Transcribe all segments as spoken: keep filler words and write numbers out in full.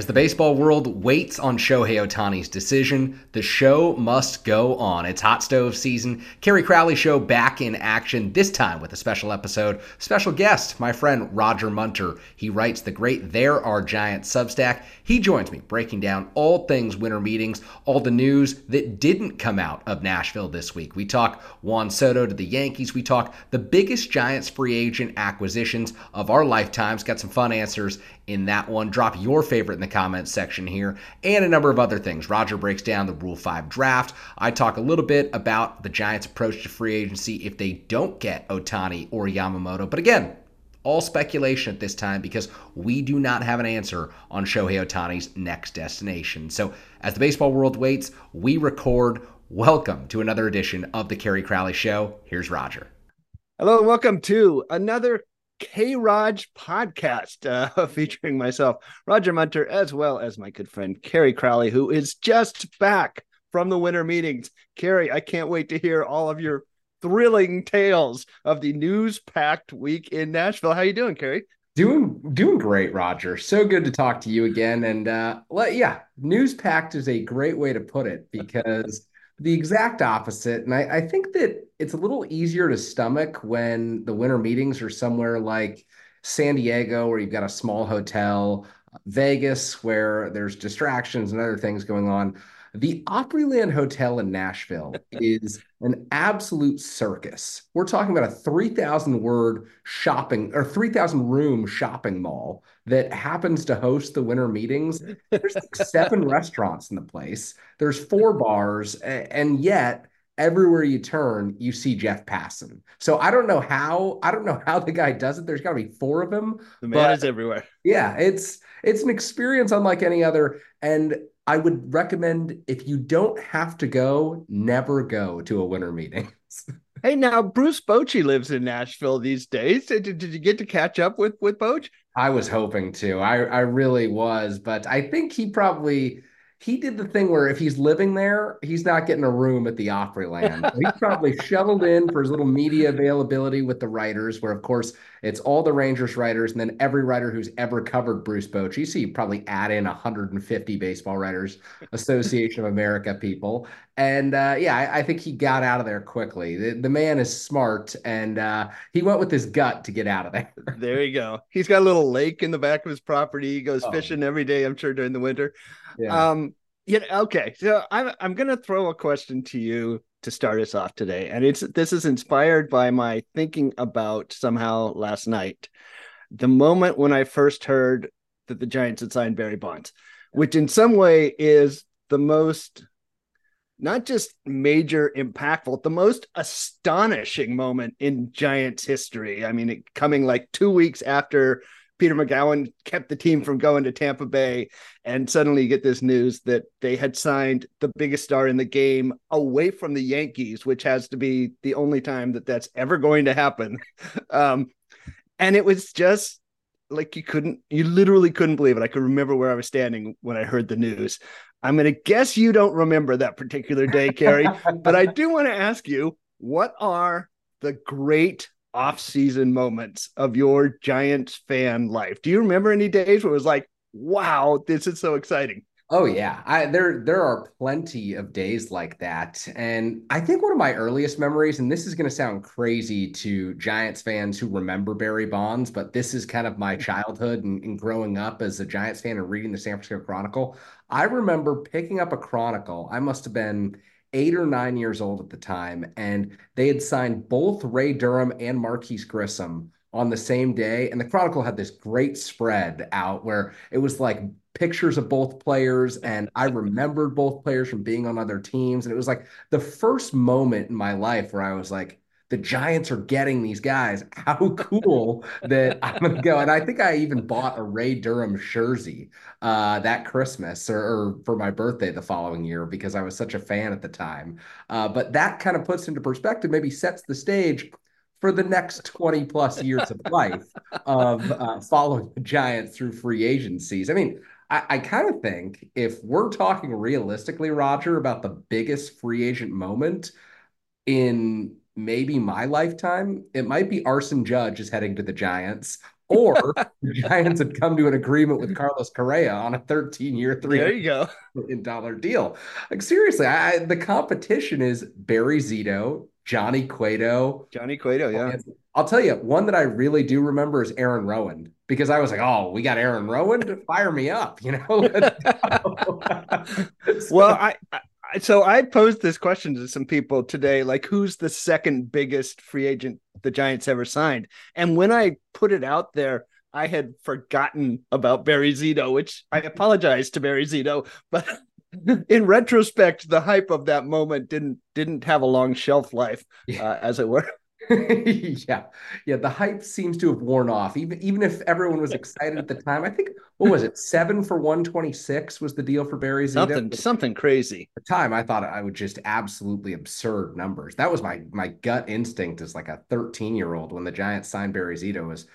As the baseball world waits on Shohei Ohtani's decision, the show must go on. It's hot stove season. Kerry Crowley Show back in action, this time with a special episode. Special guest, my friend Roger Munter. He writes the great There Are Giants Substack. He joins me breaking down all things winter meetings, all the news that didn't come out of Nashville this week. We talk Juan Soto to the Yankees. We talk the biggest Giants free agent acquisitions of our lifetimes. Got some fun answers in that one. Drop your favorite in the comments section here, and a number of other things. Roger breaks down the Rule five draft. I talk a little bit about the Giants' approach to free agency if they don't get Ohtani or Yamamoto. But again, all speculation at this time because we do not have an answer on Shohei Ohtani's next destination. So as the baseball world waits, we record. Welcome to another edition of the Kerry Crowley Show. Here's Roger. Hello and welcome to another K-Raj podcast uh, featuring myself, Roger Munter, as well as my good friend Kerry Crowley, who is just back from the winter meetings. Kerry, I can't wait to hear all of your thrilling tales of the news-packed week in Nashville. How you doing, Kerry? Doing doing great, Roger. So good to talk to you again. And uh, let, yeah, news-packed is a great way to put it, because the exact opposite. And I, I think that it's a little easier to stomach when the winter meetings are somewhere like San Diego, where you've got a small hotel, Vegas, where there's distractions and other things going on. The Opryland Hotel in Nashville is an absolute circus. We're talking about a three thousand word shopping or three thousand room shopping mall that happens to host the winter meetings. There's like seven restaurants in the place. There's four bars. And yet everywhere you turn, you see Jeff Passan. So I don't know how, I don't know how the guy does it. There's gotta be four of them. The man is everywhere. Yeah. It's, it's an experience unlike any other. And I would recommend, if you don't have to go, never go to a winter meeting. Hey, now Bruce Bochy lives in Nashville these days. Did, did you get to catch up with, with Boch? I was hoping to, I, I really was, but I think he probably, he did the thing where if he's living there, he's not getting a room at the Opryland. He's probably shuttled in for his little media availability with the writers, where, of course, it's all the Rangers writers and then every writer who's ever covered Bruce Bochy. So you probably add in one hundred fifty Baseball Writers Association of America people. And uh, yeah, I, I think he got out of there quickly. The, the man is smart, and uh, he went with his gut to get out of there. There you go. He's got a little lake in the back of his property. He goes oh. fishing every day, I'm sure, during the winter. Yeah. Um, yeah. Okay. So I'm I'm gonna throw a question to you to start us off today, and it's this is inspired by my thinking about somehow last night, the moment when I first heard that the Giants had signed Barry Bonds, which in some way is the most, not just major impactful, the most astonishing moment in Giants history. I mean, it coming like two weeks after Peter McGowan kept the team from going to Tampa Bay, and suddenly you get this news that they had signed the biggest star in the game away from the Yankees, which has to be the only time that that's ever going to happen. Um, and it was just like, you couldn't, you literally couldn't believe it. I could remember where I was standing when I heard the news. I'm going to guess you don't remember that particular day, Kerry, but I do want to ask you, what are the great off-season moments of your Giants fan life? Do you remember any days where it was like, wow, this is so exciting? Oh yeah, I, there there are plenty of days like that. And I think one of my earliest memories, and this is going to sound crazy to Giants fans who remember Barry Bonds, but this is kind of my childhood and, and growing up as a Giants fan and reading the San Francisco Chronicle. I remember picking up a Chronicle. I must have been eight or nine years old at the time, and they had signed both Ray Durham and Marquis Grissom on the same day. And the Chronicle had this great spread out where it was like pictures of both players, and I remembered both players from being on other teams. And it was like the first moment in my life where I was like, the Giants are getting these guys. How cool that I'm going to go. And I think I even bought a Ray Durham jersey uh, that Christmas, or, or for my birthday the following year, because I was such a fan at the time. Uh, but that kind of puts into perspective, maybe sets the stage for the next twenty plus years of life of uh, following the Giants through free agencies. I mean, I, I kind of think if we're talking realistically, Roger, about the biggest free agent moment in maybe my lifetime, it might be Arson Judge is heading to the Giants, or the Giants had come to an agreement with Carlos Correa on a thirteen-year, three there you go million dollar deal. Like seriously, I, the competition is Barry Zito, Johnny Cueto, Johnny Cueto. Yeah, I'll tell you one that I really do remember is Aaron Rowand, because I was like, oh, we got Aaron Rowand, fire me up, you know. so, well, I. I So I posed this question to some people today, like, who's the second biggest free agent the Giants ever signed? And when I put it out there, I had forgotten about Barry Zito, which I apologize to Barry Zito. But in retrospect, the hype of that moment didn't didn't have a long shelf life, yeah. uh, as it were. yeah. Yeah. The hype seems to have worn off, even, even if everyone was excited at the time. I think, what was it? Seven for one twenty-six was the deal for Barry Zito. Something, something crazy. At the time, I thought I would just absolutely absurd numbers. That was my, my gut instinct as like a thirteen year old when the Giants signed Barry Zito was,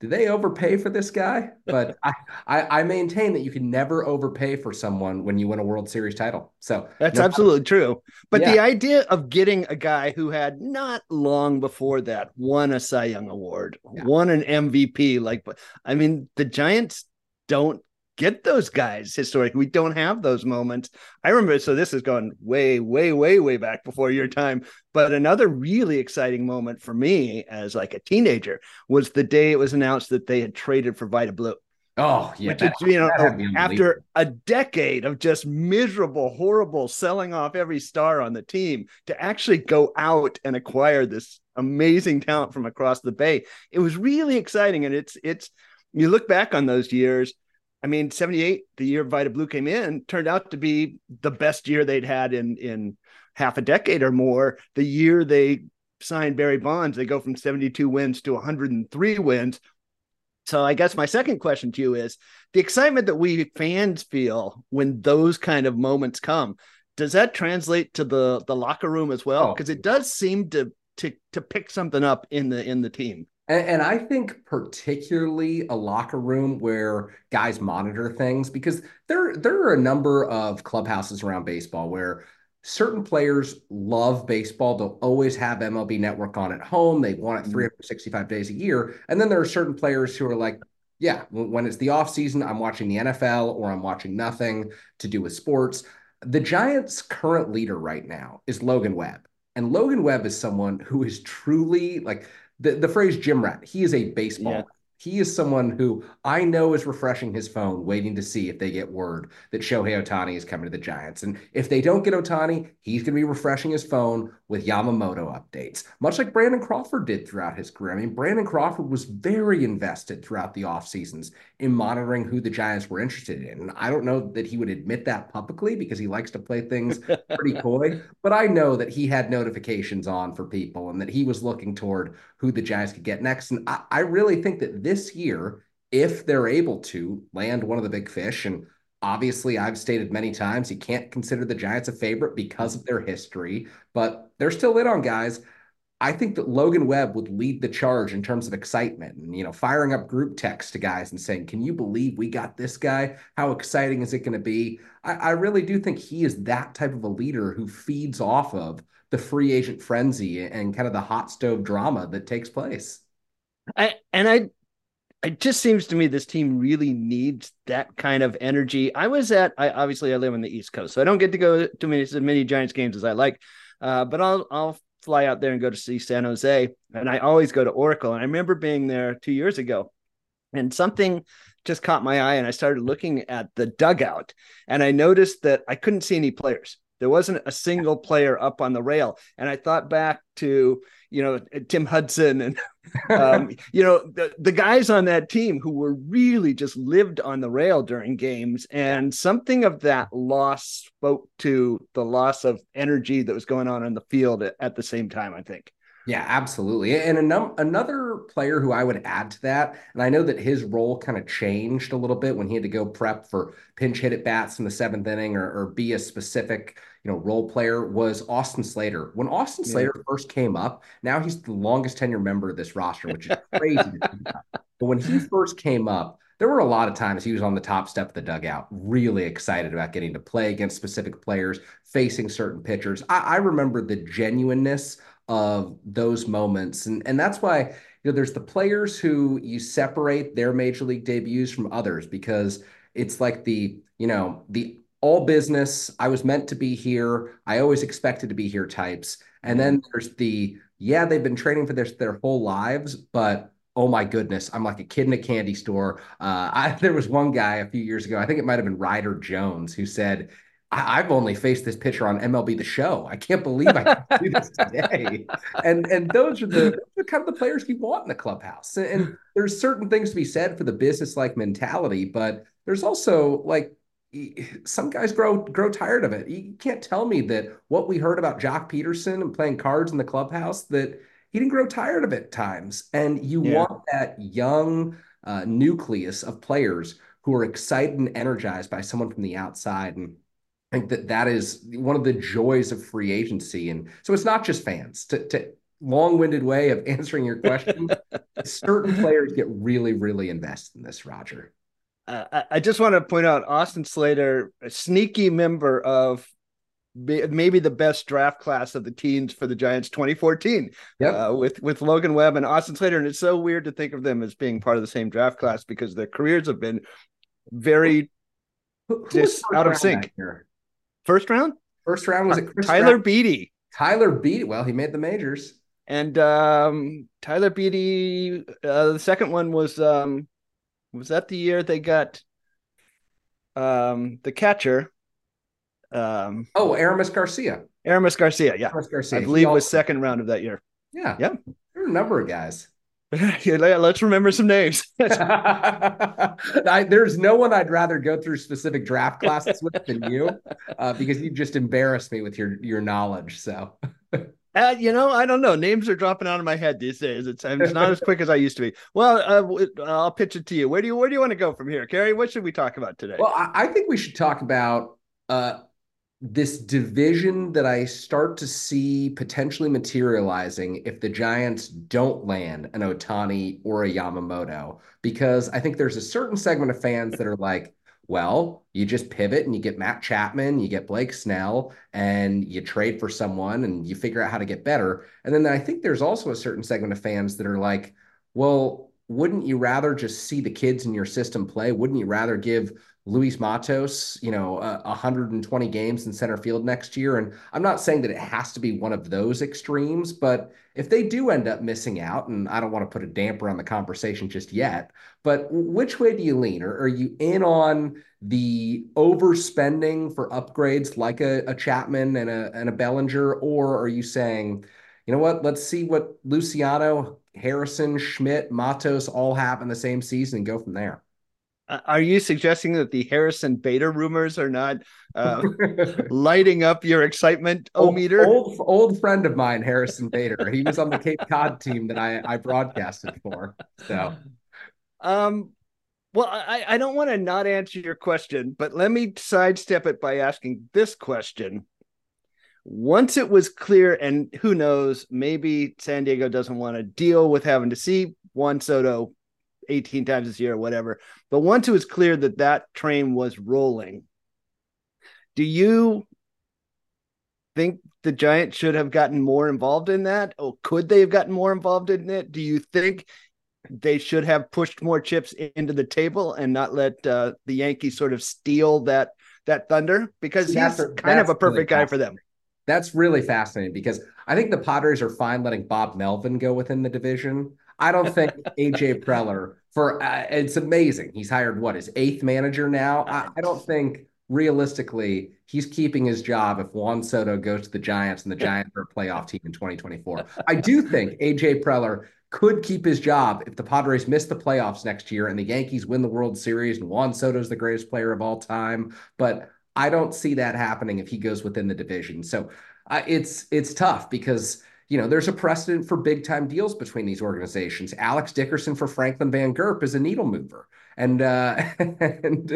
did they overpay for this guy? But I, I, I maintain that you can never overpay for someone when you win a World Series title. So that's no, absolutely true. But yeah. the idea of getting a guy who had not long before that won a Cy Young Award, yeah. won an M V P, like, I mean, the Giants don't get those guys historically. We don't have those moments. I remember, so this is going way, way, way, way back before your time. But another really exciting moment for me as like a teenager was the day it was announced that they had traded for Vida Blue. Oh, yeah. Which is, you know, after a decade of just miserable, horrible selling off every star on the team, to actually go out and acquire this amazing talent from across the bay. It was really exciting. And it's, it's, you look back on those years. I mean, seventy-eight, the year Vida Blue came in, turned out to be the best year they'd had in, in half a decade or more. The year they signed Barry Bonds, they go from seventy-two wins to one hundred three wins. So I guess my second question to you is, the excitement that we fans feel when those kind of moments come, does that translate to the, the locker room as well? Because oh. it does seem to, to, to pick something up in the, in the team. And I think particularly a locker room where guys monitor things, because there, there are a number of clubhouses around baseball where certain players love baseball. They'll always have M L B Network on at home. They want it three hundred sixty-five days a year. And then there are certain players who are like, yeah, when it's the offseason, I'm watching the N F L or I'm watching nothing to do with sports. The Giants' current leader right now is Logan Webb. And Logan Webb is someone who is truly like... The, the phrase gym rat, he is a baseball yeah. rat. He is someone who I know is refreshing his phone, waiting to see if they get word that Shohei Ohtani is coming to the Giants. And if they don't get Ohtani, he's going to be refreshing his phone with Yamamoto updates, much like Brandon Crawford did throughout his career. I mean, Brandon Crawford was very invested throughout the off seasons in monitoring who the Giants were interested in. And I don't know that he would admit that publicly because he likes to play things pretty coy, but I know that he had notifications on for people and that he was looking toward who the Giants could get next. And I, I really think that this This year, if they're able to land one of the big fish, and obviously I've stated many times, you can't consider the Giants a favorite because of their history, but they're still in on guys. I think that Logan Webb would lead the charge in terms of excitement and, you know, firing up group texts to guys and saying, can you believe we got this guy? How exciting is it going to be? I, I really do think he is that type of a leader who feeds off of the free agent frenzy and kind of the hot stove drama that takes place. I, and I, It just seems to me this team really needs that kind of energy. I was at, I obviously I live on the East Coast, so I don't get to go to many, as many Giants games as I like, uh, but I'll I'll fly out there and go to see San Jose, and I always go to Oracle. And I remember being there two years ago, and something just caught my eye, and I started looking at the dugout, and I noticed that I couldn't see any players. There wasn't a single player up on the rail. And I thought back to, you know, Tim Hudson and, um, you know, the, the guys on that team who were really just lived on the rail during games. And something of that loss spoke to the loss of energy that was going on in the field at, at the same time, I think. Yeah, absolutely. And a num- another player who I would add to that, and I know that his role kind of changed a little bit when he had to go prep for pinch hit at bats in the seventh inning or, or be a specific, you know, role player, was Austin Slater. When Austin Slater yeah. first came up, now he's the longest tenured member of this roster, which is crazy. But when he first came up, there were a lot of times he was on the top step of the dugout, really excited about getting to play against specific players, facing certain pitchers. I, I remember the genuineness of those moments. And, and that's why you know, there's the players who you separate their major league debuts from others because it's like the, you know, the all business, I was meant to be here, I always expected to be here types. And then there's the, yeah, they've been training for their, their whole lives, but oh my goodness, I'm like a kid in a candy store. Uh, I, there was one guy a few years ago, I think it might've been Ryder Jones, who said, I- I've only faced this pitcher on M L B The Show. I can't believe I can do this today. And and those are the, the kind of the players you want in the clubhouse. And, and there's certain things to be said for the business-like mentality, but there's also like, some guys grow grow tired of it. You can't tell me that what we heard about Jock Peterson and playing cards in the clubhouse, that he didn't grow tired of it at times. And you yeah. want that young uh, nucleus of players who are excited and energized by someone from the outside. And I think that that is one of the joys of free agency. And so it's not just fans. To, to long-winded way of answering your question, certain players get really, really invested in this, Roger. Uh, I just want to point out Austin Slater, a sneaky member of maybe the best draft class of the teens for the Giants twenty fourteen yep. uh, with, with Logan Webb and Austin Slater. And it's so weird to think of them as being part of the same draft class because their careers have been very who, who just out of sync. First round? First round was uh, it Chris Tyler Beede. Tyler Beede. Well, he made the majors. And um, Tyler Beede, uh, the second one was um, – was that the year they got um, the catcher? Um, oh, Aramis Garcia. Aramis Garcia, yeah. Aramis Garcia. I believe it was second round of that year. Yeah. Yeah. There are a number of guys. Let's remember some names. I, there's no one I'd rather go through specific draft classes with than you uh, because you just embarrassed me with your, your knowledge. So, Uh, you know, I don't know. Names are dropping out of my head these days. It's, it's not as quick as I used to be. Well, uh, I'll pitch it to you. Where do you Where do you want to go from here, Kerry? What should we talk about today? Well, I, I think we should talk about uh, this division that I start to see potentially materializing if the Giants don't land an Ohtani or a Yamamoto, because I think there's a certain segment of fans that are like, well, you just pivot and you get Matt Chapman, you get Blake Snell, and you trade for someone and you figure out how to get better. And then I think there's also a certain segment of fans that are like, well, wouldn't you rather just see the kids in your system play? Wouldn't you rather give Luis Matos, you know, uh, one hundred twenty games in center field next year? And I'm not saying that it has to be one of those extremes, but if they do end up missing out, and I don't want to put a damper on the conversation just yet, but which way do you lean? Or are you in on the overspending for upgrades like a, a Chapman and a, and a Bellinger? Or are you saying, you know what, let's see what Luciano, Harrison, Schmidt, Matos all have in the same season and go from there? Are you suggesting that the Harrison Bader rumors are not uh, lighting up your excitement, O-meter? Old, old, old friend of mine, Harrison Bader. He was on the Cape Cod team that I, I broadcasted for. So, um, well, I, I don't want to not answer your question, but let me sidestep it by asking this question. Once it was clear, and who knows, maybe San Diego doesn't want to deal with having to see Juan Soto eighteen times this year or whatever. But once it was clear that that train was rolling, do you think the Giants should have gotten more involved in that? Oh, could they have gotten more involved in it? Do you think they should have pushed more chips into the table and not let uh, the Yankees sort of steal that, that thunder? Because he's that's, kind that's of a perfect really guy for them. That's really fascinating because I think the Padres are fine letting Bob Melvin go within the division. I don't think A J Preller for uh, it's amazing. He's hired what his eighth manager now. I, I don't think realistically he's keeping his job if Juan Soto goes to the Giants and the Giants are a playoff team in twenty twenty-four. I do think A J Preller could keep his job if the Padres miss the playoffs next year and the Yankees win the World Series and Juan Soto's the greatest player of all time. But I don't see that happening if he goes within the division. So uh, it's it's tough because, you know, there's a precedent for big time deals between these organizations. Alex Dickerson for Franklin Van Gerp is a needle mover. And, uh, and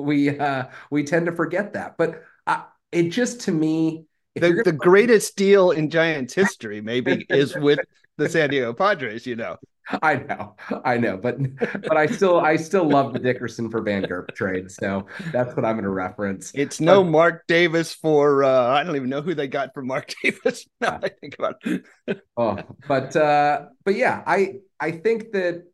we, uh, we tend to forget that, but uh, it just, to me, the, the greatest deal in Giants history maybe is with the San Diego Padres, you know. I know, I know, but but I still I still love the Dickerson for Van Gerp trade, so that's what I'm going to reference. It's no um, Mark Davis for uh, I don't even know who they got for Mark Davis. Now that I think about it. oh, but uh, but yeah, I I think that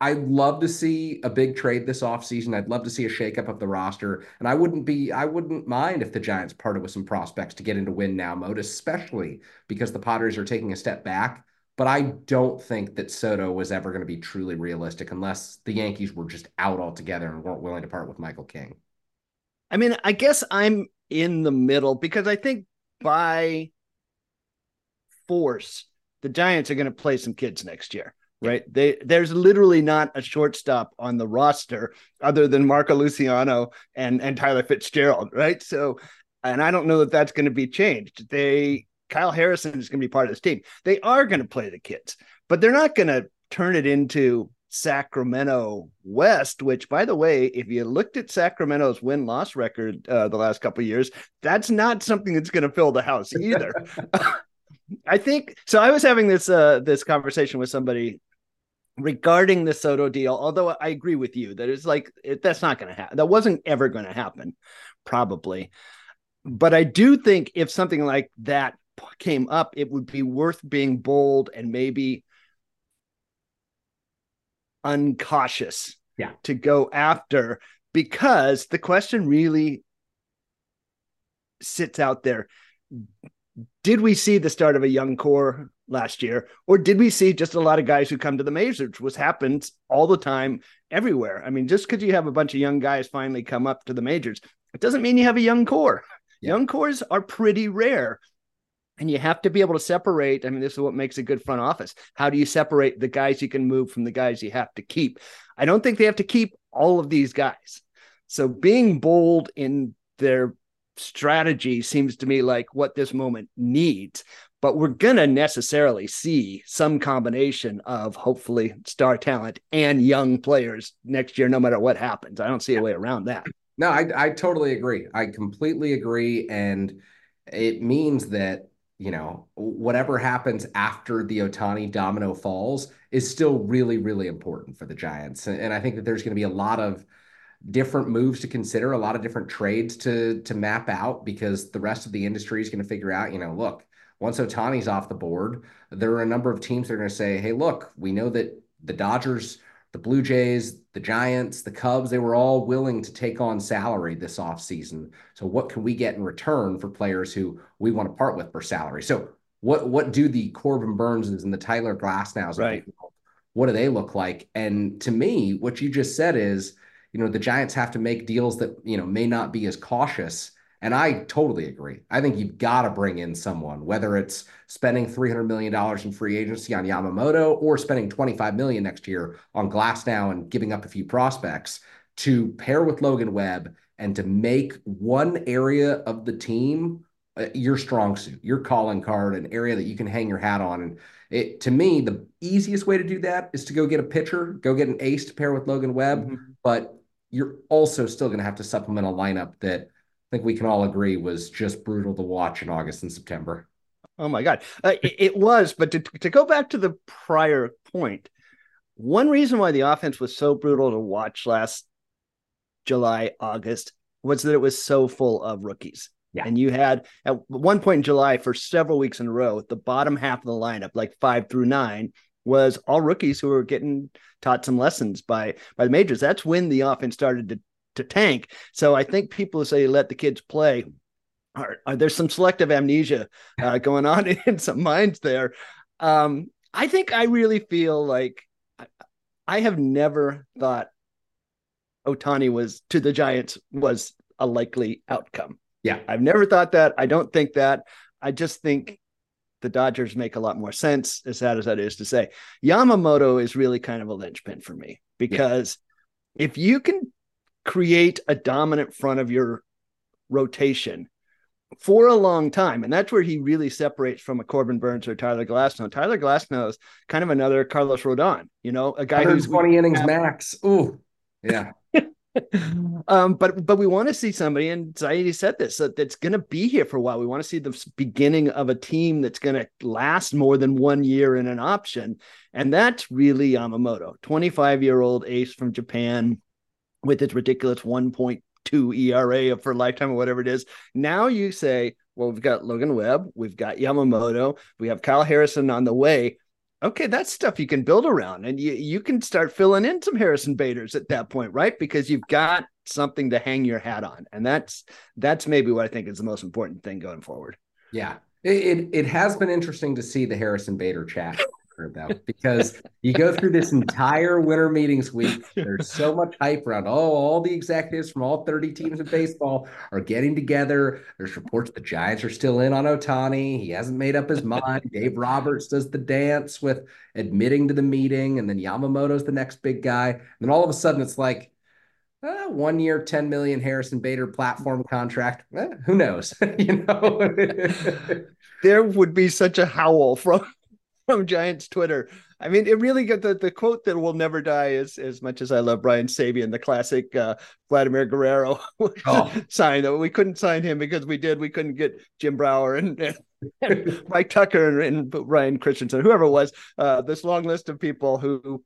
I'd love to see a big trade this offseason. I'd love to see a shakeup of the roster, and I wouldn't be I wouldn't mind if the Giants parted with some prospects to get into win now mode, especially because the Potters are taking a step back. But I don't think that Soto was ever going to be truly realistic unless the Yankees were just out altogether and weren't willing to part with Michael King. I mean, I guess I'm in the middle because I think by force, the Giants are going to play some kids next year, right? They, there's literally not a shortstop on the roster other than Marco Luciano and, and Tyler Fitzgerald, right? So, and I don't know that that's going to be changed. They... Kyle Harrison is going to be part of this team. They are going to play the kids, but they're not going to turn it into Sacramento West, which, by the way, if you looked at Sacramento's win-loss record uh, the last couple of years, that's not something that's going to fill the house either. I think, so I was having this, uh, this conversation with somebody regarding the Soto deal, although I agree with you that it's like, it, that's not going to happen. That wasn't ever going to happen, probably. But I do think if something like that came up, it would be worth being bold and maybe uncautious yeah. to go after, because the question really sits out there. Did we see the start of a young core last year, or did we see just a lot of guys who come to the majors, which happens all the time everywhere? I mean, just because you have a bunch of young guys finally come up to the majors, it doesn't mean you have a young core. Yeah. Young cores are pretty rare. And you have to be able to separate. I mean, this is what makes a good front office. How do you separate the guys you can move from the guys you have to keep? I don't think they have to keep all of these guys. So being bold in their strategy seems to me like what this moment needs. But we're going to necessarily see some combination of hopefully star talent and young players next year, no matter what happens. I don't see a way around that. No, I, I totally agree. I completely agree. And it means that, you know, whatever happens after the Ohtani domino falls is still really, really important for the Giants. And I think that there's going to be a lot of different moves to consider, a lot of different trades to, to map out, because the rest of the industry is going to figure out, you know, look, once Ohtani's off the board, there are a number of teams that are going to say, hey, look, we know that the Dodgers, the Blue Jays, the Giants, the Cubs, they were all willing to take on salary this offseason. So what can we get in return for players who we want to part with for salary? So what what do the Corbin Burnses and the Tyler Glasnows, right. what do they look like? And to me, what you just said is, you know, the Giants have to make deals that, you know, may not be as cautious. And I totally agree. I think you've got to bring in someone, whether it's spending three hundred million dollars in free agency on Yamamoto or spending twenty-five million dollars next year on Glasnow and giving up a few prospects to pair with Logan Webb and to make one area of the team uh, your strong suit, your calling card, an area that you can hang your hat on. And it, to me, the easiest way to do that is to go get a pitcher, go get an ace to pair with Logan Webb. Mm-hmm. But you're also still going to have to supplement a lineup that I think we can all agree was just brutal to watch in August and September. Oh my God. Uh, it, it was, but to, to go back to the prior point, one reason why the offense was so brutal to watch last July, August was that it was so full of rookies. Yeah. And you had at one point in July for several weeks in a row, the bottom half of the lineup, like five through nine, was all rookies who were getting taught some lessons by, by the majors. That's when the offense started to to tank. So I think people who say let the kids play are, are there's some selective amnesia uh, going on in some minds there. Um, I think I really feel like I, I have never thought Ohtani was to the Giants was a likely outcome. Yeah. I've never thought that. I don't think that. I just think the Dodgers make a lot more sense, as sad as that is to say. Yamamoto is really kind of a linchpin for me, because yeah. if you can create a dominant front of your rotation for a long time. And that's where he really separates from a Corbin Burns or Tyler Glasnow. Tyler Glasnow is kind of another Carlos Rodon, you know, a guy who's twenty innings max. Ooh, yeah. um, but but we want to see somebody, and Zaidi said this, that, that's going to be here for a while. We want to see the beginning of a team that's going to last more than one year in an option, and that's really Yamamoto, twenty-five-year-old ace from Japan with its ridiculous one point two E R A for lifetime or whatever it is. Now you say, well, we've got Logan Webb, we've got Yamamoto, we have Kyle Harrison on the way. Okay, that's stuff you can build around, and you, you can start filling in some Harrison Baders at that point, right? Because you've got something to hang your hat on, and that's that's maybe what I think is the most important thing going forward. Yeah, it it, it has been interesting to see the Harrison Bader chat, though, because you go through this entire winter meetings week, there's so much hype around, oh, all the executives from all thirty teams in baseball are getting together. There's reports the Giants are still in on Ohtani. He hasn't made up his mind. Dave Roberts does the dance with admitting to the meeting, and then Yamamoto's the next big guy. And then all of a sudden it's like, Uh, one year, ten million Harrison Bader platform contract. Eh, who knows? You know, there would be such a howl from From Giants Twitter. I mean, it really got the, the quote that will never die is, as much as I love Brian Sabian, the classic uh, Vladimir Guerrero oh. sign that we couldn't sign him because we did. We couldn't get Jim Brower and, and, and Mike Tucker and, and Ryan Christensen, whoever it was, uh, this long list of people who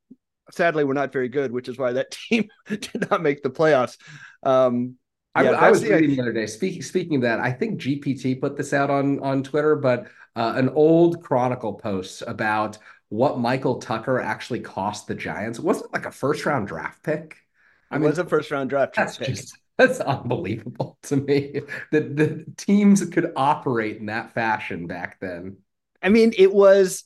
sadly were not very good, which is why that team did not make the playoffs. Um, yeah, I, I was the, reading the other day, speaking, speaking of that, I think G P T put this out on, on Twitter, but Uh, an old Chronicle post about what Michael Tucker actually cost the Giants. Wasn't it like a first round draft pick? I it mean, was a first round draft that's pick. Just, that's unbelievable to me that the teams could operate in that fashion back then. I mean, it was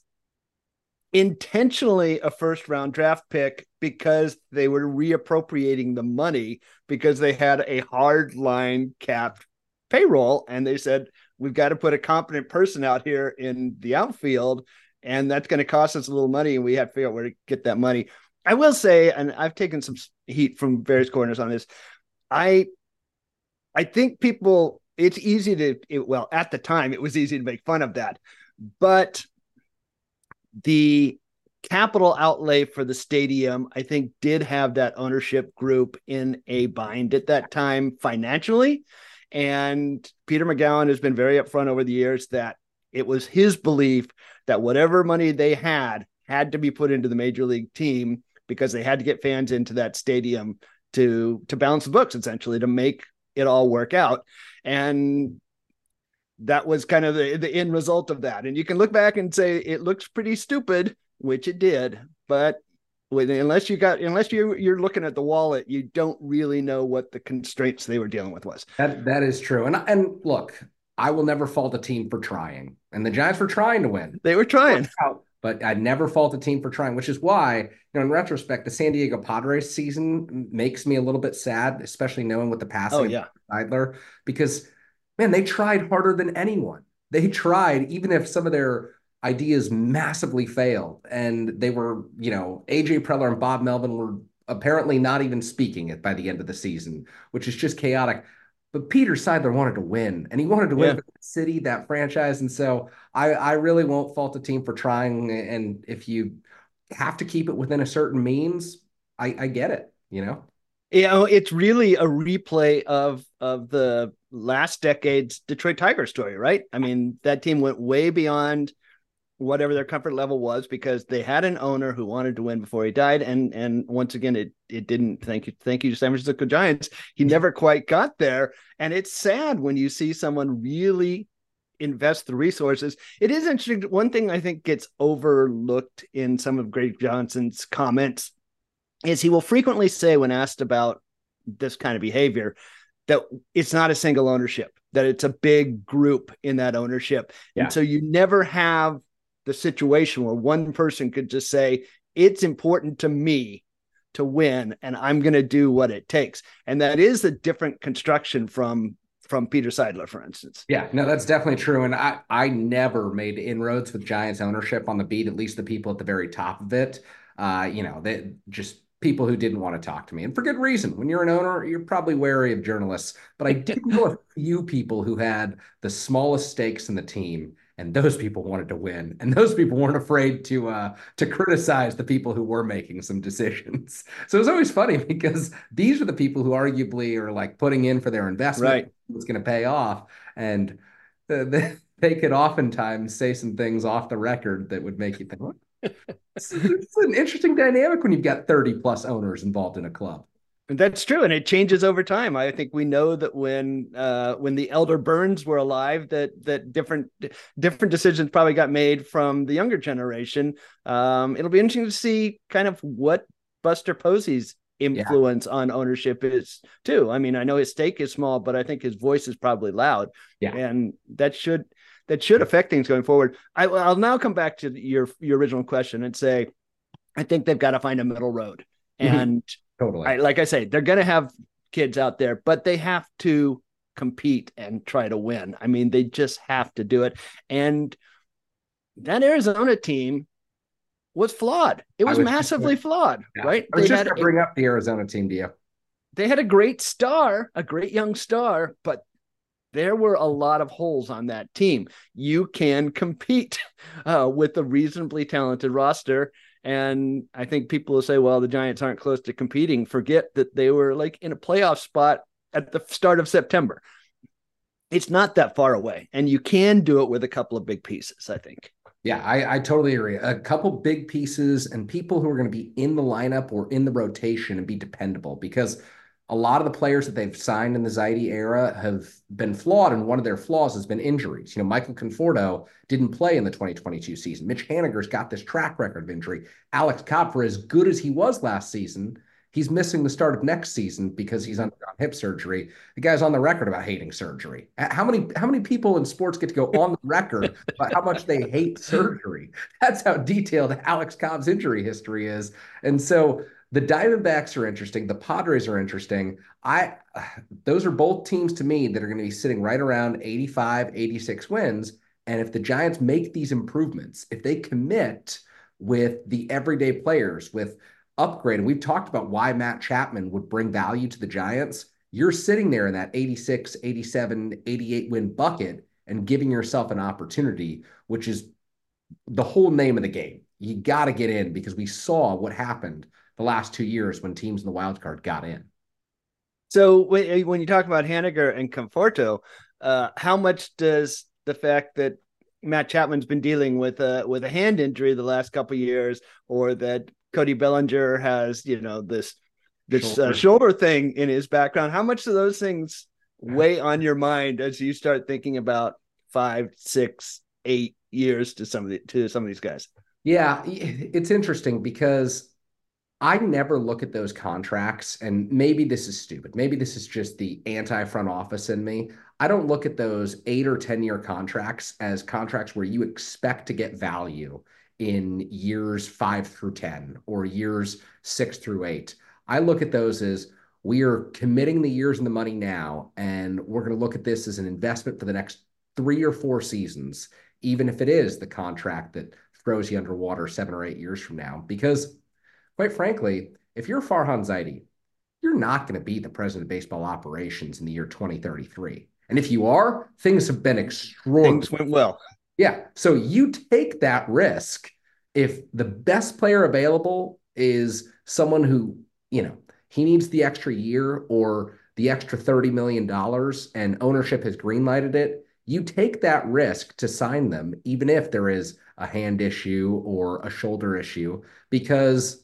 intentionally a first round draft pick because they were reappropriating the money because they had a hard line capped payroll. And they said, we've got to put a competent person out here in the outfield, and that's going to cost us a little money, and we have to figure out where to get that money. I will say, and I've taken some heat from various corners on this, I I think people, it's easy to, it, well, at the time, it was easy to make fun of that. But the capital outlay for the stadium, I think, did have that ownership group in a bind at that time financially. And Peter McGowan has been very upfront over the years that it was his belief that whatever money they had had to be put into the major league team because they had to get fans into that stadium to, to balance the books, essentially, to make it all work out. And that was kind of the, the end result of that. And you can look back and say it looks pretty stupid, which it did, but With, unless you got, unless you you're looking at the wallet, you don't really know what the constraints they were dealing with was. That that is true. And and look, I will never fault a team for trying. And the Giants were trying to win. They were trying, but I never fault a team for trying, which is why, you know, in retrospect, the San Diego Padres season makes me a little bit sad, especially knowing what the passing oh, yeah. of Seidler, because man, they tried harder than anyone. They tried, even if some of their ideas massively failed, and they were, you know, A J Preller and Bob Melvin were apparently not even speaking it by the end of the season, which is just chaotic. But Peter Seidler wanted to win, and he wanted to win yeah. for the city, that franchise, and so I, I really won't fault the team for trying. And if you have to keep it within a certain means, I, I get it, you know. You know, it's really a replay of of the last decade's Detroit Tigers story, right? I mean, that team went way beyond whatever their comfort level was because they had an owner who wanted to win before he died. And, and once again, it, it didn't. Thank you. Thank you to San Francisco Giants. He never quite got there. And it's sad when you see someone really invest the resources. It is interesting. One thing I think gets overlooked in some of Greg Johnson's comments is he will frequently say, when asked about this kind of behavior, that it's not a single ownership, that it's a big group in that ownership. Yeah. And so you never have the situation where one person could just say, it's important to me to win, and I'm going to do what it takes. And that is a different construction from, from Peter Seidler, for instance. Yeah, no, that's definitely true. And I, I never made inroads with Giants ownership on the beat, at least the people at the very top of it. Uh, you know, they just people who didn't want to talk to me, and for good reason. When you're an owner, you're probably wary of journalists, but I did know a few people who had the smallest stakes in the team And those people wanted to win. And those people weren't afraid to uh, to criticize the people who were making some decisions. So it's always funny because these are the people who arguably are like putting in for their investment. Right. It's going to pay off. And the, they could oftentimes say some things off the record that would make you think, what? It's, it's an interesting dynamic when you've got thirty plus owners involved in a club. That's true. And it changes over time. I think we know that when uh, when the elder Burns were alive, that that different different decisions probably got made from the younger generation. Um, it'll be interesting to see kind of what Buster Posey's influence yeah. on ownership is too. I mean, I know his stake is small, but I think his voice is probably loud. Yeah. And that should that should affect things going forward. I, I'll now come back to your, your original question and say, I think they've got to find a middle road. And mm-hmm. Totally. I, like I say, they're going to have kids out there, but they have to compete and try to win. I mean, they just have to do it. And that Arizona team was flawed. It was, was massively just, flawed, yeah. right? I was they just going to bring up the Arizona team to you. They had a great star, a great young star, but there were a lot of holes on that team. You can compete uh, with a reasonably talented roster. And I think people will say, well, the Giants aren't close to competing. Forget that they were like in a playoff spot at the start of September. It's not that far away. And you can do it with a couple of big pieces, I think. Yeah, I, I totally agree. A couple big pieces and people who are going to be in the lineup or in the rotation and be dependable, because a lot of the players that they've signed in the Zaidi era have been flawed, and one of their flaws has been injuries. You know, Michael Conforto didn't play in the twenty twenty-two season. Mitch Haniger's got this track record of injury. Alex Cobb, for as good as he was last season, he's missing the start of next season because he's undergone hip surgery. The guy's on the record about hating surgery. How many how many people in sports get to go on the record about how much they hate surgery? That's how detailed Alex Cobb's injury history is. And so the Diamondbacks are interesting. The Padres are interesting. I, those are both teams to me that are going to be sitting right around eighty-five, eighty-six wins. And if the Giants make these improvements, if they commit with the everyday players, with upgrade, and we've talked about why Matt Chapman would bring value to the Giants, you're sitting there in that eighty-six, eighty-seven, eighty-eight win bucket and giving yourself an opportunity, which is the whole name of the game. You got to get in, because we saw what happened the last two years when teams in the wild card got in. So when you talk about Haniger and Conforto, uh, how much does the fact that Matt Chapman's been dealing with a, with a hand injury the last couple of years, or that Cody Bellinger has, you know, this, this shoulder. Uh, shoulder thing in his background, how much do those things weigh on your mind as you start thinking about five, six, eight years to some of the, to some of these guys? Yeah, it's interesting because I never look at those contracts, and maybe this is stupid. Maybe this is just the anti-front office in me. I don't look at those eight or ten year contracts as contracts where you expect to get value in years five through ten or years six through eight. I look at those as, we are committing the years and the money now, and we're going to look at this as an investment for the next three or four seasons, even if it is the contract that throws you underwater seven or eight years from now. Because quite frankly, if you're Farhan Zaidi, you're not going to be the president of baseball operations in the year twenty thirty-three. And if you are, things have been extraordinary. Things went well. Yeah. So you take that risk. If the best player available is someone who, you know, he needs the extra year or the extra thirty million dollars and ownership has greenlighted it, you take that risk to sign them, even if there is a hand issue or a shoulder issue, because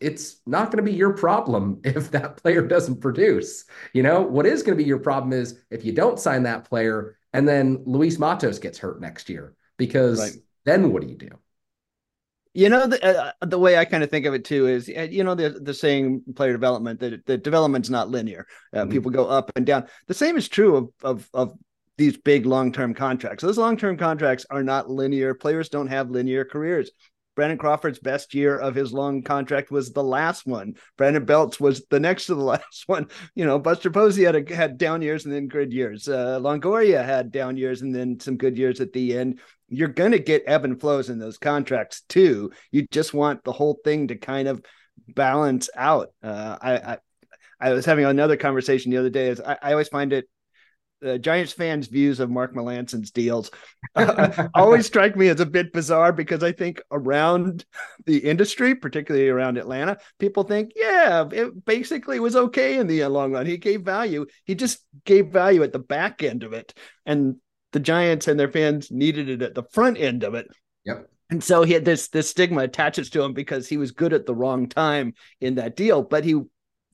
it's not going to be your problem if that player doesn't produce. You know, what is going to be your problem is if you don't sign that player and then Luis Matos gets hurt next year, because right. then what do you do? You know, the, uh, the way I kind of think of it too is, you know, the, the saying player development, that the development's not linear. Uh, mm-hmm. People go up and down. The same is true of, of, of these big long-term contracts. Those long-term contracts are not linear. Players don't have linear careers. Brandon Crawford's best year of his long contract was the last one. Brandon Belt's was the next to the last one. You know, Buster Posey had a, had down years and then good years. Uh, Longoria had down years and then some good years at the end. You're going to get ebb and flows in those contracts too. You just want the whole thing to kind of balance out. Uh, I, I I was having another conversation the other day. Is I, I always find it uh, Giants fans' views of Mark Melanson's deals uh, always strike me as a bit bizarre, because I think around the industry, particularly around Atlanta, people think, yeah, it basically was okay in the long run. He gave value. He just gave value at the back end of it. And the Giants and their fans needed it at the front end of it. Yep. And so he had this, this stigma attaches to him because he was good at the wrong time in that deal. But he,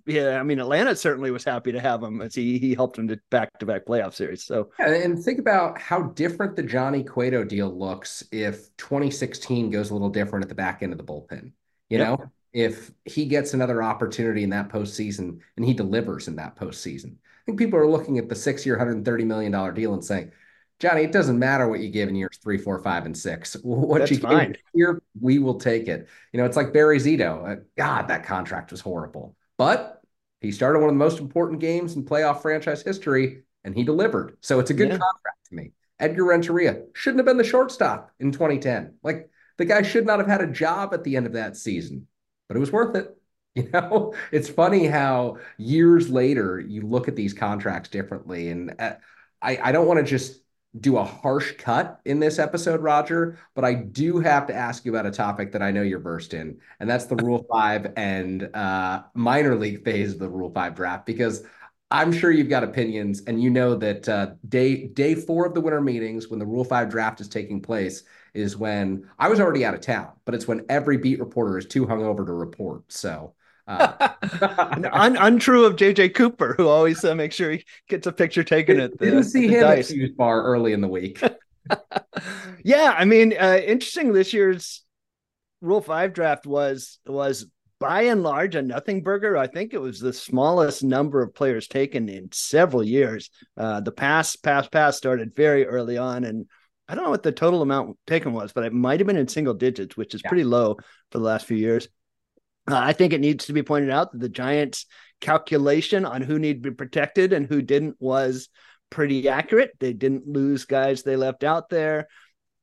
yeah, I mean, Atlanta certainly was happy to have him, as he, he helped him to back-to-back playoff series. So, yeah, and think about how different the Johnny Cueto deal looks if twenty sixteen goes a little different at the back end of the bullpen. You yep. know, if he gets another opportunity in that postseason and he delivers in that postseason, I think people are looking at the six-year, one hundred thirty million dollars deal and saying, Johnny, it doesn't matter what you give in years three, four, five, and six. What That's you give here, we will take it. You know, it's like Barry Zito. God, that contract was horrible. But he started one of the most important games in playoff franchise history, and he delivered. So it's a good yeah. contract to me. Edgar Renteria shouldn't have been the shortstop in twenty ten. Like, the guy should not have had a job at the end of that season, but it was worth it. You know, it's funny how years later you look at these contracts differently. And I, I don't want to just do a harsh cut in this episode, Roger, but I do have to ask you about a topic that I know you're versed in, and that's the Rule five and uh, minor league phase of the Rule five draft, because I'm sure you've got opinions, and you know that uh, day day four of the winter meetings, when the Rule five draft is taking place, is when I was already out of town, but it's when every beat reporter is too hungover to report, so... Uh. Un- untrue of J J Cooper, who always uh, makes sure he gets a picture taken at the Didn't see at the him dice. At Hughes Bar early in the week. Yeah, I mean, uh, interesting. This year's Rule five draft was was by and large a nothing burger. I think it was the smallest number of players taken in several years. Uh, the pass, pass, pass started very early on, and I don't know what the total amount taken was, but it might have been in single digits, which is yeah. pretty low for the last few years. Uh, I think it needs to be pointed out that the Giants' calculation on who needed to be protected and who didn't was pretty accurate. They didn't lose guys they left out there.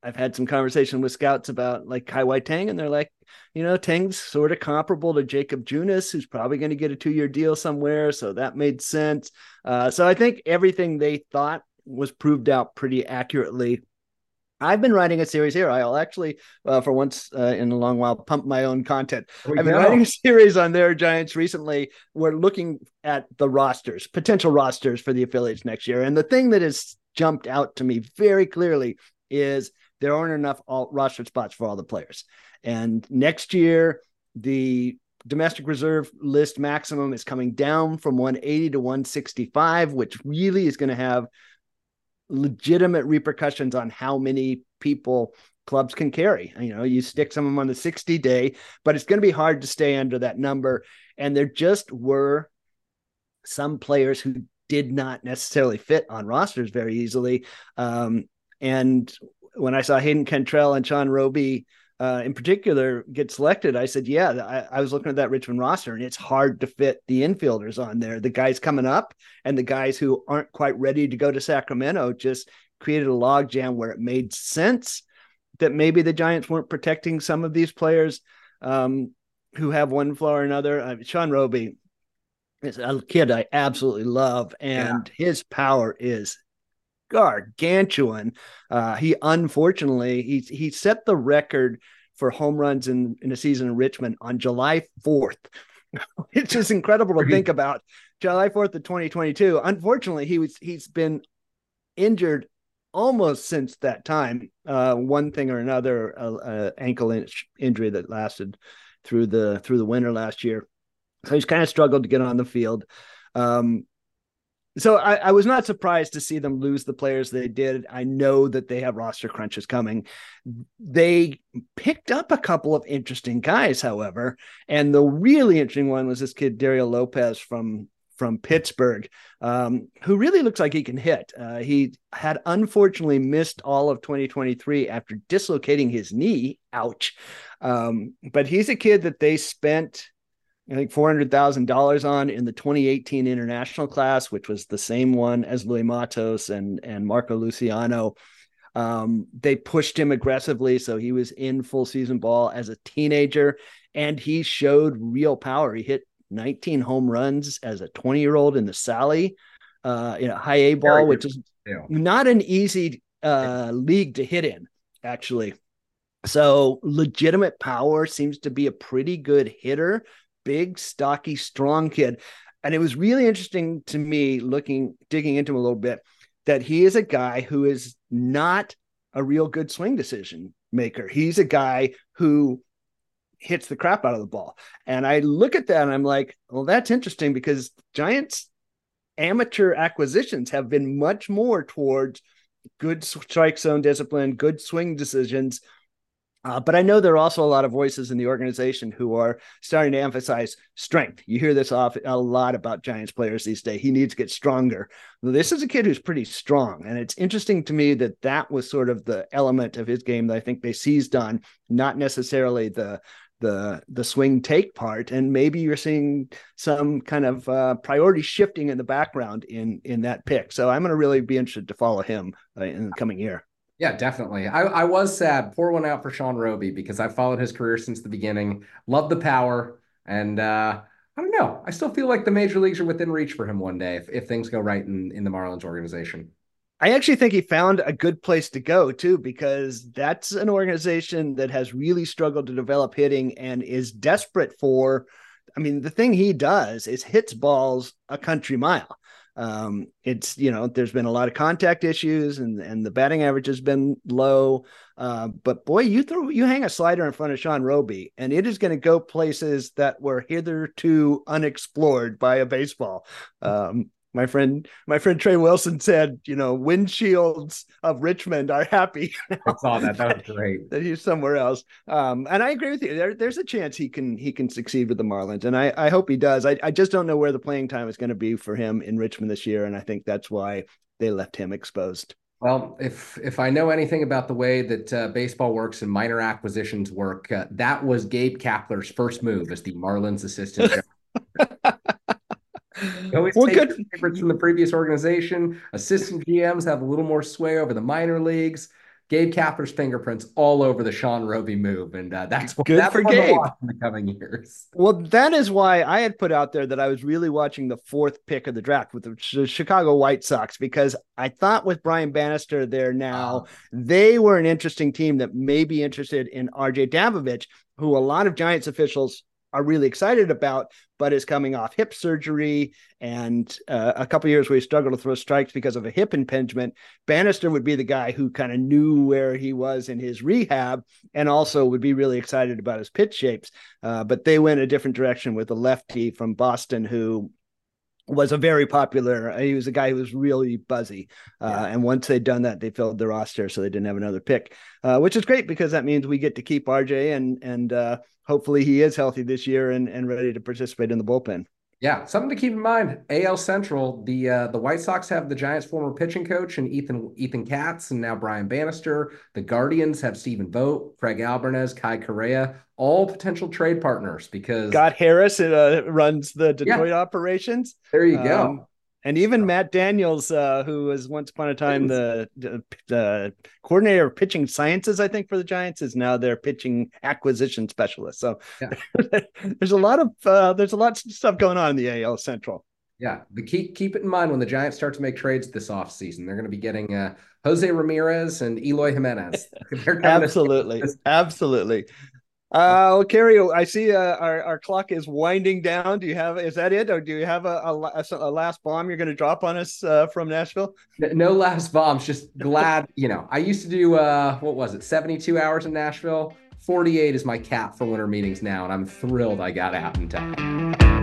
I've had some conversation with scouts about like Kai Wai Tang, and they're like, you know, Tang's sort of comparable to Jacob Junis, who's probably going to get a two-year deal somewhere, so that made sense. Uh, so I think everything they thought was proved out pretty accurately. I've been writing a series here. I'll actually, uh, for once uh, in a long while, pump my own content. I've been go. writing a series on There Are Giants recently. We're looking at the rosters, potential rosters for the affiliates next year. And the thing that has jumped out to me very clearly is there aren't enough all roster spots for all the players. And next year, the domestic reserve list maximum is coming down from one eighty to one sixty-five, which really is going to have legitimate repercussions on how many people clubs can carry. You know, you stick some of them on the sixty day, but it's going to be hard to stay under that number. And there just were some players who did not necessarily fit on rosters very easily. Um, and when I saw Hayden Cantrell and Sean Roby uh, in particular get selected, I said, yeah, I, I was looking at that Richmond roster, and it's hard to fit the infielders on there. The guys coming up and the guys who aren't quite ready to go to Sacramento just created a logjam where it made sense that maybe the Giants weren't protecting some of these players um, who have one flaw or another. I mean, Sean Roby is a kid I absolutely love, and yeah. his power is gargantuan. Uh, he unfortunately he he set the record for home runs in, in a season in Richmond on July fourth. It's just incredible to think about. July fourth of twenty twenty-two. Unfortunately, he was he's been injured almost since that time. Uh, one thing or another, uh, uh, ankle in- injury that lasted through the through the winter last year. So he's kind of struggled to get on the field. Um, So I, I was not surprised to see them lose the players they did. I know that they have roster crunches coming. They picked up a couple of interesting guys, however, and the really interesting one was this kid, Dario Lopez from, from Pittsburgh, um, who really looks like he can hit. Uh, he had unfortunately missed all of twenty twenty-three after dislocating his knee. Ouch. Um, but he's a kid that they spent... I think four hundred thousand dollars on in the twenty eighteen international class, which was the same one as Luis Matos and, and Marco Luciano. Um, they pushed him aggressively, so he was in full season ball as a teenager, and he showed real power. He hit nineteen home runs as a twenty-year-old in the Sally. uh, you know, high A ball, Very which good. is yeah. not an easy uh, yeah. league to hit in, actually. So legitimate power, seems to be a pretty good hitter, big, stocky, strong kid. And it was really interesting to me looking, digging into him a little bit, that he is a guy who is not a real good swing decision maker. He's a guy who hits the crap out of the ball. And I look at that and I'm like, well, that's interesting, because Giants amateur acquisitions have been much more towards good strike zone discipline, good swing decisions. Uh, but I know there are also a lot of voices in the organization who are starting to emphasize strength. You hear this off a lot about Giants players these days. He needs to get stronger. This is a kid who's pretty strong. And it's interesting to me that that was sort of the element of his game that I think they seized on, not necessarily the the the swing take part. And maybe you're seeing some kind of uh, priority shifting in the background in, in that pick. So I'm going to really be interested to follow him uh, in the coming year. Yeah, definitely. I, I was sad. Pour one out for Sean Roby, because I've followed his career since the beginning. Love the power. And uh, I don't know. I still feel like the major leagues are within reach for him one day if, if things go right in, in the Marlins organization. I actually think he found a good place to go, too, because that's an organization that has really struggled to develop hitting and is desperate for, I mean, the thing he does is hits balls a country mile. Um, it's, you know, there's been a lot of contact issues and, and the batting average has been low. Uh, but boy, you throw, you hang a slider in front of Sean Roby and it is going to go places that were hitherto unexplored by a baseball. Um, my friend, my friend Trey Wilson said, you know, windshields of Richmond are happy. I saw that. That was great. That he's somewhere else. Um, and I agree with you. There, there's a chance he can he can succeed with the Marlins, and I, I hope he does. I, I just don't know where the playing time is going to be for him in Richmond this year, and I think that's why they left him exposed. Well, if if I know anything about the way that uh, baseball works and minor acquisitions work, uh, that was Gabe Kapler's first move as the Marlins assistant general. You always well, take good. favorites from the previous organization. Assistant G Ms have a little more sway over the minor leagues. Gabe Kapler's fingerprints all over the Sean Roby move, and uh, that's what, good that's for what Gabe in the coming years. Well, that is why I had put out there that I was really watching the fourth pick of the draft with the Ch- Chicago White Sox, because I thought with Brian Bannister there now, oh. they were an interesting team that may be interested in R J Davidovich, who a lot of Giants officials are really excited about, but is coming off hip surgery and uh, a couple of years where he struggled to throw strikes because of a hip impingement. Bannister would be the guy who kind of knew where he was in his rehab and also would be really excited about his pitch shapes. Uh, but they went a different direction with a lefty from Boston who was a very popular, he was a guy who was really buzzy. Uh, yeah. And once they'd done that, they filled the roster, so they didn't have another pick, uh, which is great because that means we get to keep R J and, and uh, hopefully he is healthy this year and, and ready to participate in the bullpen. Yeah, something to keep in mind. A L Central, the uh, the White Sox have the Giants' former pitching coach and Ethan Ethan Katz, and now Brian Bannister. The Guardians have Stephen Vogt, Craig Albernez, Kai Correa, all potential trade partners because Scott Harris uh, runs the Detroit yeah. operations. There you go. Um, and even Matt Daniels, uh, who was once upon a time the, the the coordinator of pitching sciences, I think, for the Giants, is now their pitching acquisition specialist. So yeah. there's a lot of uh, there's a lot of stuff going on in the A L Central. Yeah, the keep keep it in mind when the Giants start to make trades this offseason. They're going to be getting uh, Jose Ramirez and Eloy Jimenez. absolutely, to- absolutely. Uh, well, Kerry, I see uh, our, our clock is winding down. Do you have, is that it? Or do you have a, a, a last bomb you're going to drop on us uh, from Nashville? No last bombs, just glad, you know, I used to do, uh, what was it? seventy-two hours in Nashville. forty-eight is my cap for winter meetings now, and I'm thrilled I got out in time.